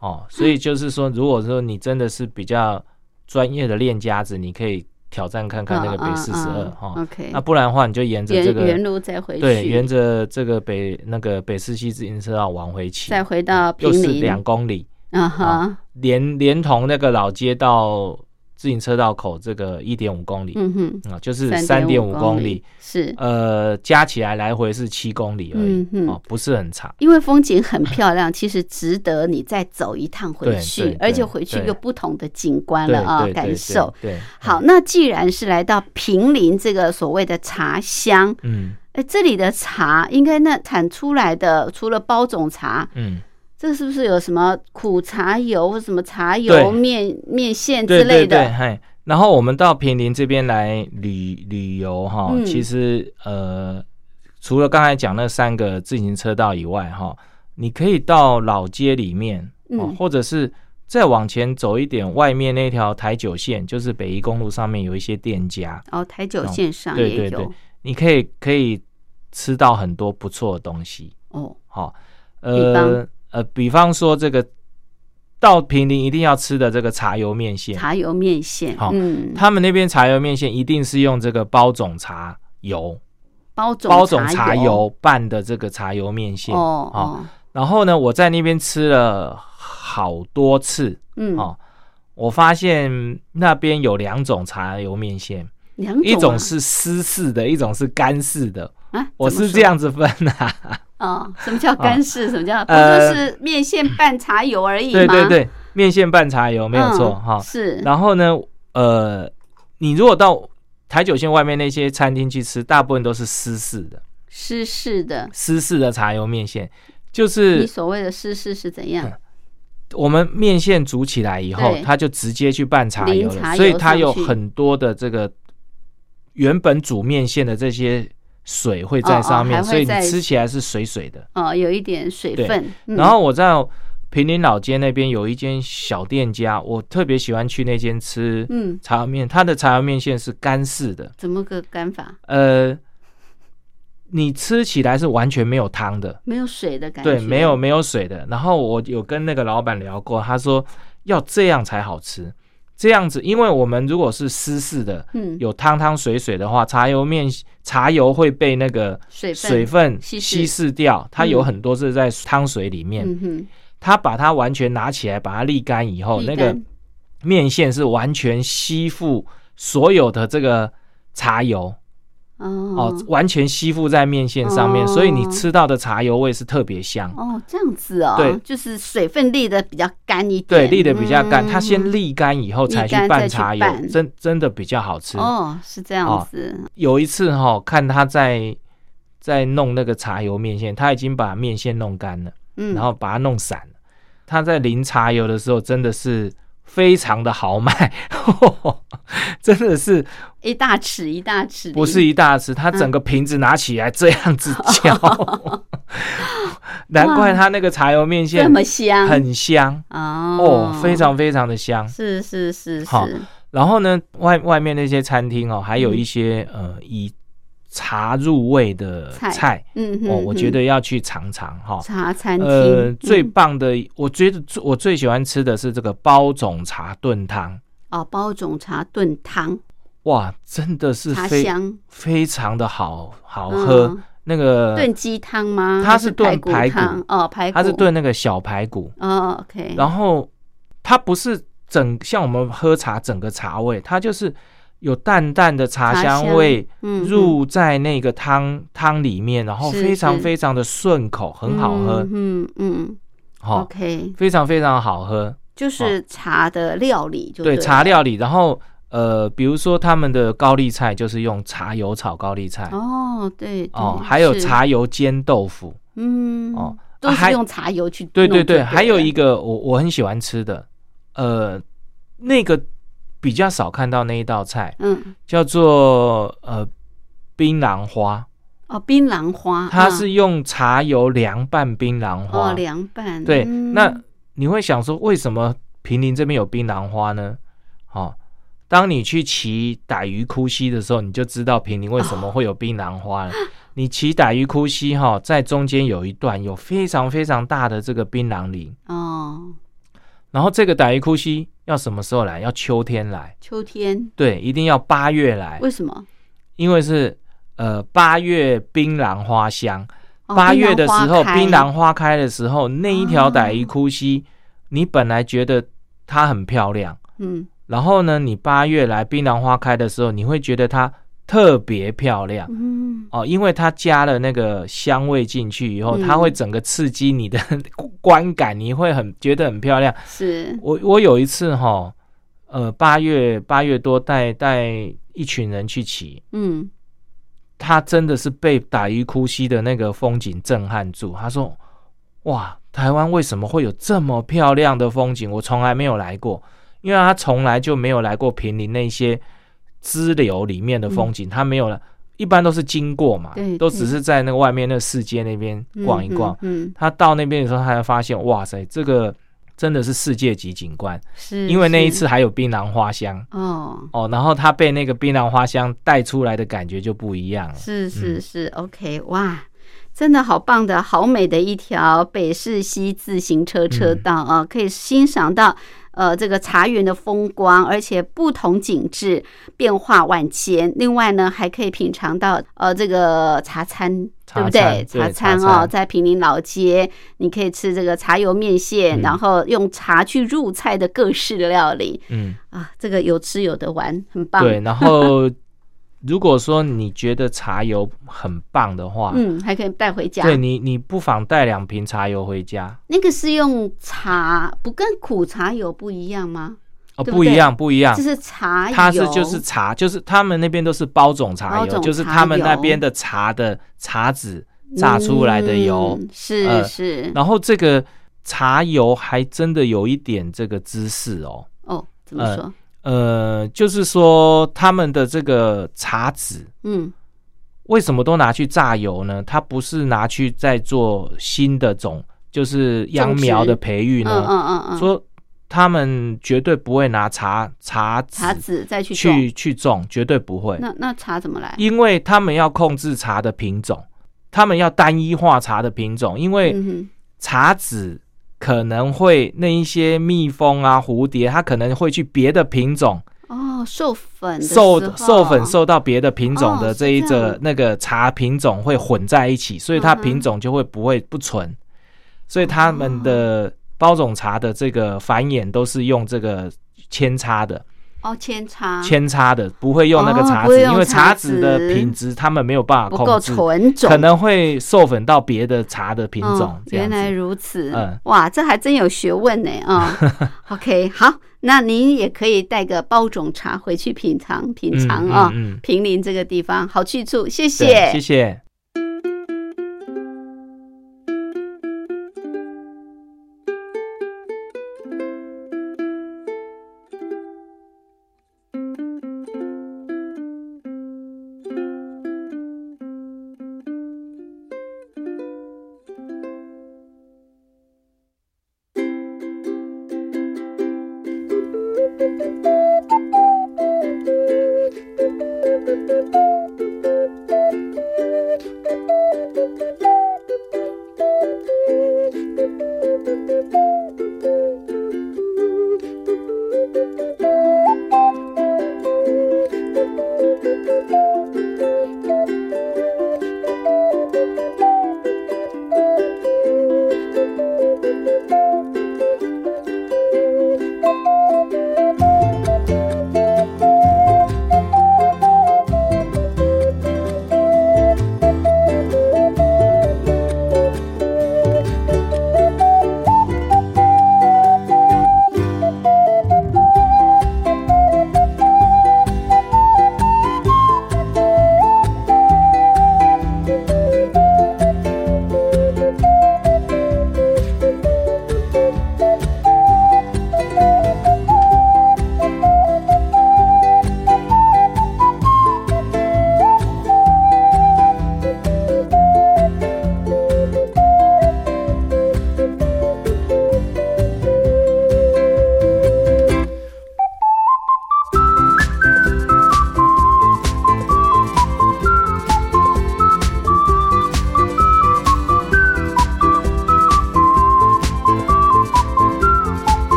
哦，所以就是说，如果说你真的是比较专业的练家子，你可以挑战看看那个北四十二、哦哦哦 okay、那不然的话你就沿着这个原路再回去，对，沿着这个北那个北市西自行车道往回骑，再回到平林，又是两公里、uh huh 啊、连连同那个老街到自行车道口这个 一点五 公里、嗯啊、就是 三点五公里，是呃加起来来回是七公里而已、嗯哦、不是很长，因为风景很漂亮其实值得你再走一趟回去，而且回去又不同的景观了啊，感受，对对对对。好，那既然是来到平林这个所谓的茶乡、嗯、这里的茶应该那产出来的除了包种茶，嗯，这是不是有什么苦茶油或什么茶油面面线之类的？对对对。然后我们到坪林这边来旅旅游哈、嗯，其实呃，除了刚才讲那三个自行车道以外哈，你可以到老街里面，嗯、或者是再往前走一点，外面那条台九线，就是北宜公路上面有一些店家。哦，台九线上也有，对对对，你可以可以吃到很多不错的东西哦。好，呃。呃，比方说这个到坪林一定要吃的这个茶油面线，茶油面线，好、哦嗯，他们那边茶油面线一定是用这个包种茶油，包种包种茶油拌的这个茶油面线哦。哦哦然后呢，我在那边吃了好多次，嗯，哦，我发现那边有两种茶油面线，两种、啊，一种是湿式的，一种是干式的啊，我是这样子分啊。哦，什么叫干式、哦？什么叫不就是面线拌茶油而已吗？呃、对对对，面线拌茶油没有错哈、嗯哦。是。然后呢，呃，你如果到台九线外面那些餐厅去吃，大部分都是湿式的。湿式的。湿式的茶油面线，就是你所谓的湿式是怎样、嗯？我们面线煮起来以后，它就直接去拌茶油了，茶油所以它有很多的这个原本煮面线的这些。水会在上面、哦哦、所以你吃起来是水水的哦，有一点水分、嗯、然后我在坪林老街那边有一间小店家，我特别喜欢去那间吃茶油面、嗯、它的茶油面线是干式的。怎么个干法？呃，你吃起来是完全没有汤的，没有水的感觉。对，没有没有水的。然后我有跟那个老板聊过，他说要这样才好吃，这样子，因为我们如果是湿式的，嗯、有汤汤水水的话，茶油面茶油会被那个水分稀释掉，嗯、它有很多是在汤水里面。嗯、它把它完全拿起来，把它沥干以后，那个面线是完全吸附所有的这个茶油，哦，哦完全吸附在面线上面、哦，所以你吃到的茶油味是特别香。哦，这样子哦，对，就是水分沥的比较干一点，对，沥的比较干、嗯，它先沥干以后才去拌茶油，真真的比较好吃。哦，是这样子。哦、有一次哈、哦，看他在在弄那个茶油面线，他已经把面线弄干了，嗯，然后把它弄散了。他在淋茶油的时候，真的是。非常的豪迈，真的是一大匙一大匙，不是一大匙，他整个瓶子拿起来这样子搅、啊，难怪他那个茶油面线这么香，很香哦，哦，非常非常的香，是是是是。好，然后呢，外外面那些餐厅哦，还有一些、嗯、呃以茶入味的菜，菜嗯哼哼、哦，我觉得要去尝尝哈。茶餐厅，呃，最棒的，嗯、我觉得我最喜欢吃的是这个包种茶炖汤。哦，包种茶炖汤，哇，真的是非茶香非常的好好喝。嗯、那个炖鸡汤吗？它是炖排骨哦，排骨，它是炖那个小排骨。哦 ，OK。然后它不是整像我们喝茶整个茶味，它就是。有淡淡的茶香味入在那个汤汤、嗯嗯、里面，然后非常非常的顺口，很好喝。嗯嗯，好、嗯哦、，OK， 非常非常好喝。就是茶的料理就对了，对茶料理。然后呃，比如说他们的高丽菜就是用茶油炒高丽菜。哦，对，对哦，还有茶油煎豆腐。嗯，哦，都是用茶油去弄对。对对对，还有一个我我很喜欢吃的，呃，那个。比较少看到那一道菜，嗯，叫做呃槟榔花哦，槟榔花，它是用茶油凉拌槟榔花哦，凉拌对、嗯。那你会想说，为什么坪林这边有槟榔花呢？哦，当你去骑傣鱼窟溪的时候，你就知道坪林为什么会有槟榔花了。哦、你骑傣鱼窟溪哈、哦，在中间有一段有非常非常大的这个槟榔林哦。然后这个傣鱼窟溪要什么时候来？要秋天来。秋天对，一定要八月来。为什么？因为是呃八月槟榔花香，八、哦、月的时候槟榔花开的时候，那一条傣鱼窟溪、啊，你本来觉得它很漂亮，嗯，然后呢，你八月来槟榔花开的时候，你会觉得它特别漂亮，嗯，哦，因为它加了那个香味进去以后、嗯，它会整个刺激你的观感，你会很觉得很漂亮。是我我有一次哈，呃，八月八月多带带一群人去骑，嗯，他真的是被傣鱼窟溪的那个风景震撼住。他说：“哇，台湾为什么会有这么漂亮的风景？我从来没有来过，因为他从来就没有来过平林那些支流里面的风景，嗯、他没有来，一般都是经过嘛，都只是在那个外面那市街那边逛一逛。嗯嗯嗯、他到那边的时候，他才发现，哇塞，这个真的是世界级景观。是，因为那一次还有槟榔花香哦哦，然后他被那个槟榔花香带出来的感觉就不一样了。是是是、嗯、，OK， 哇。真的好棒的，好美的一条北势溪自行车车道啊，嗯、可以欣赏到呃这个茶园的风光，而且不同景致变化万千。另外呢，还可以品尝到呃这个茶餐，对不对？茶餐哦，在平林老街，你可以吃这个茶油面线，嗯、然后用茶去入菜的各式料理。嗯啊，这个有吃有的玩，很棒。对，然后。如果说你觉得茶油很棒的话，嗯，还可以带回家。对，你你不妨带两瓶茶油回家。那个是用茶，不跟苦茶油不一样吗？哦，对 不, 对不一样，不一样。这是茶油，它是就是茶，就是他们那边都是包种茶油，茶油就是他们那边的茶的茶籽榨出来的油。嗯、是、呃、是。然后这个茶油还真的有一点这个知识哦。哦，怎么说？呃呃，就是说他们的这个茶籽，嗯，为什么都拿去榨油呢？它不是拿去再做新的种，就是秧苗的培育呢？嗯嗯嗯嗯，说他们绝对不会拿茶茶籽茶籽再去去去种，绝对不会。那那茶怎么来？因为他们要控制茶的品种，他们要单一化茶的品种，因为茶籽。可能会那一些蜜蜂啊蝴蝶它可能会去别的品种哦，授粉的时候授授粉受到别的品种的这一个、哦、那个茶品种会混在一起，所以它品种就会不会不纯、嗯、所以他们的包种茶的这个繁衍都是用这个扦插的哦，扦插扦插的不会用那个茶籽、哦、因为茶籽的品质他们没有办法控制，不够纯种，可能会授粉到别的茶的品种、哦、原来如此、嗯、哇，这还真有学问呢、哦、OK， 好，那您也可以带个包种茶回去品尝品尝啊、哦嗯嗯嗯，平林这个地方好去处，谢谢谢谢。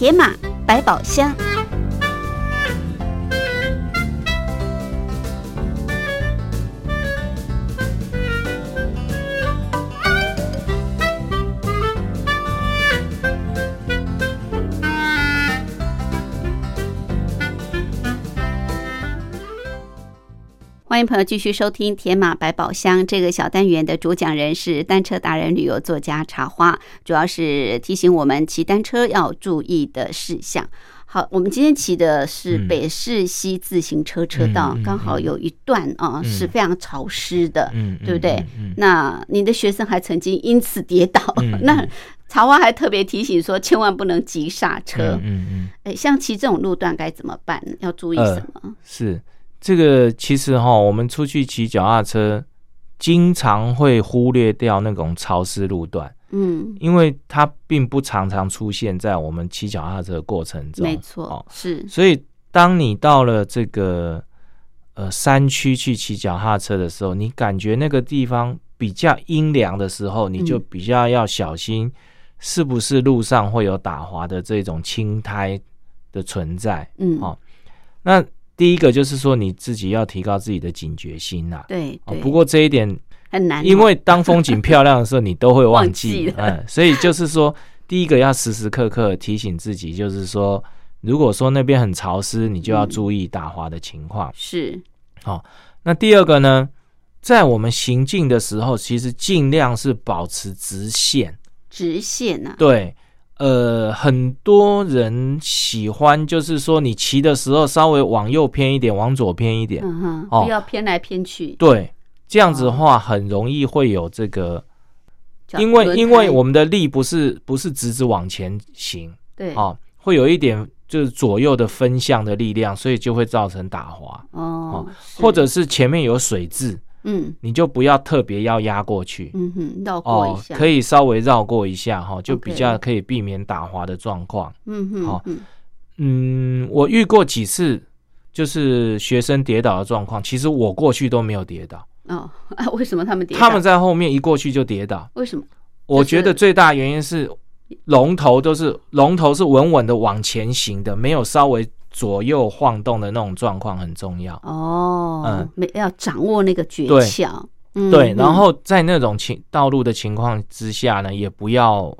铁马百宝箱。欢迎朋友继续收听铁马百宝箱，这个小单元的主讲人是单车达人旅游作家茶花，主要是提醒我们骑单车要注意的事项。好，我们今天骑的是北市西自行车车道、嗯、刚好有一段啊、嗯、是非常潮湿的、嗯、对不对、嗯嗯嗯、那你的学生还曾经因此跌倒、嗯嗯、那茶花还特别提醒说千万不能急刹车、嗯嗯嗯、像骑这种路段该怎么办，要注意什么、呃、是这个其实哈、哦，我们出去骑脚踏车，经常会忽略掉那种潮湿路段，嗯，因为它并不常常出现在我们骑脚踏车的过程中，没错，哦、是。所以，当你到了这个呃山区去骑脚踏车的时候，你感觉那个地方比较阴凉的时候，你就比较要小心，是不是路上会有打滑的这种青苔的存在？嗯，哦，那。第一个就是说你自己要提高自己的警觉心啦、啊。对, 对、哦，不过这一点很难，因为当风景漂亮的时候，你都会忘记。忘记嗯，所以就是说，第一个要时时刻刻提醒自己，就是说，如果说那边很潮湿，你就要注意打滑的情况。嗯、是。好、哦，那第二个呢，在我们行进的时候，其实尽量是保持直线。直线啊。对。呃，很多人喜欢就是说你骑的时候稍微往右偏一点，往左偏一点、嗯哦、不要偏来偏去，对，这样子的话很容易会有这个、哦、因为因为我们的力不是不是直直往前行，对、哦、会有一点就是左右的分向的力量，所以就会造成打滑、哦哦、或者是前面有水渍，嗯，你就不要特别要压过去，嗯哼，绕过一下、哦、可以稍微绕过一下、哦、就比较可以避免打滑的状况。嗯哼、哦、嗯，我遇过几次就是学生跌倒的状况，其实我过去都没有跌倒、哦啊、为什么他们跌倒？他们在后面一过去就跌倒，为什么？我觉得最大原因是龙头都是龙头是稳稳的往前行的，没有稍微左右晃动的那种状况很重要哦、嗯，没要掌握那个诀窍， 对,、嗯、对，然后在那种情道路的情况之下呢，也不要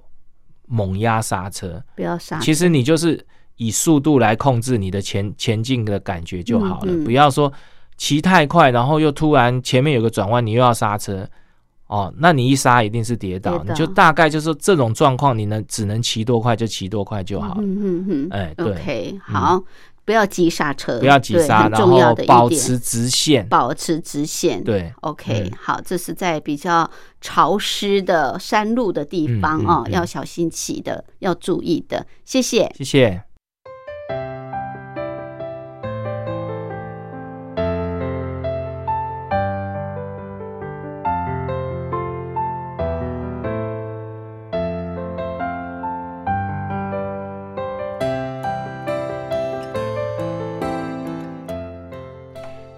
猛压刹车，不要刹车，其实你就是以速度来控制你的前前进的感觉就好了、嗯嗯、不要说骑太快，然后又突然前面有个转弯你又要刹车哦，那你一刹一定是跌倒，跌倒你就大概就是这种状况，你能只能骑多快就骑多快就好了。嗯嗯嗯，哎，对 ，OK， 好、嗯，不要急刹车，不要急刹，然后保持直线，保持直线，对 ，OK，、嗯、好，这是在比较潮湿的山路的地方、嗯嗯嗯、哦，要小心骑的，要注意的，谢谢，谢谢。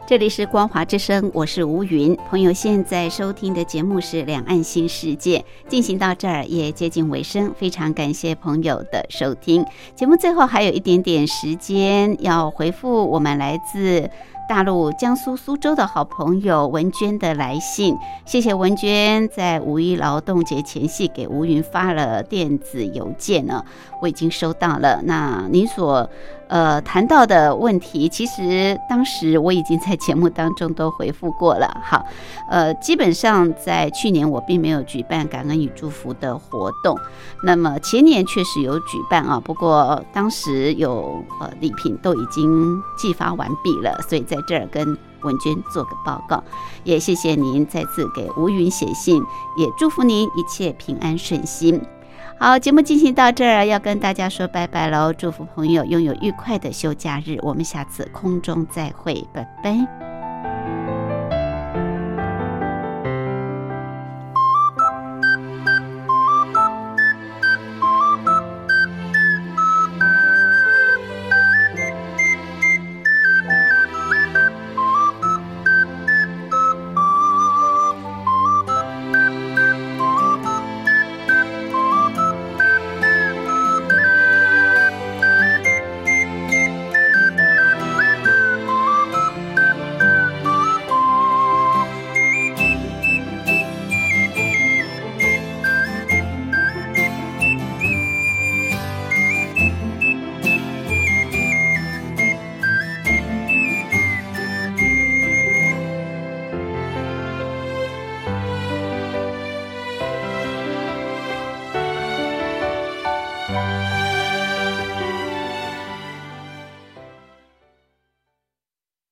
这里是光华之声，我是吴云。朋友现在收听的节目是两岸新世界，进行到这儿也接近尾声，非常感谢朋友的收听。节目最后还有一点点时间要回复我们来自大陆江苏苏州的好朋友文娟的来信，谢谢文娟在五一劳动节前夕给吴云发了电子邮件呢，我已经收到了。那您所呃谈到的问题，其实当时我已经在节目当中都回复过了。好，呃，基本上在去年我并没有举办感恩与祝福的活动，那么前年确实有举办啊，不过当时有呃礼品都已经寄发完毕了，所以在这儿跟文娟做个报告，也谢谢您再次给吴云写信，也祝福您一切平安顺心。好，节目进行到这儿，要跟大家说拜拜喽！祝福朋友拥有愉快的休假日，我们下次空中再会，拜拜。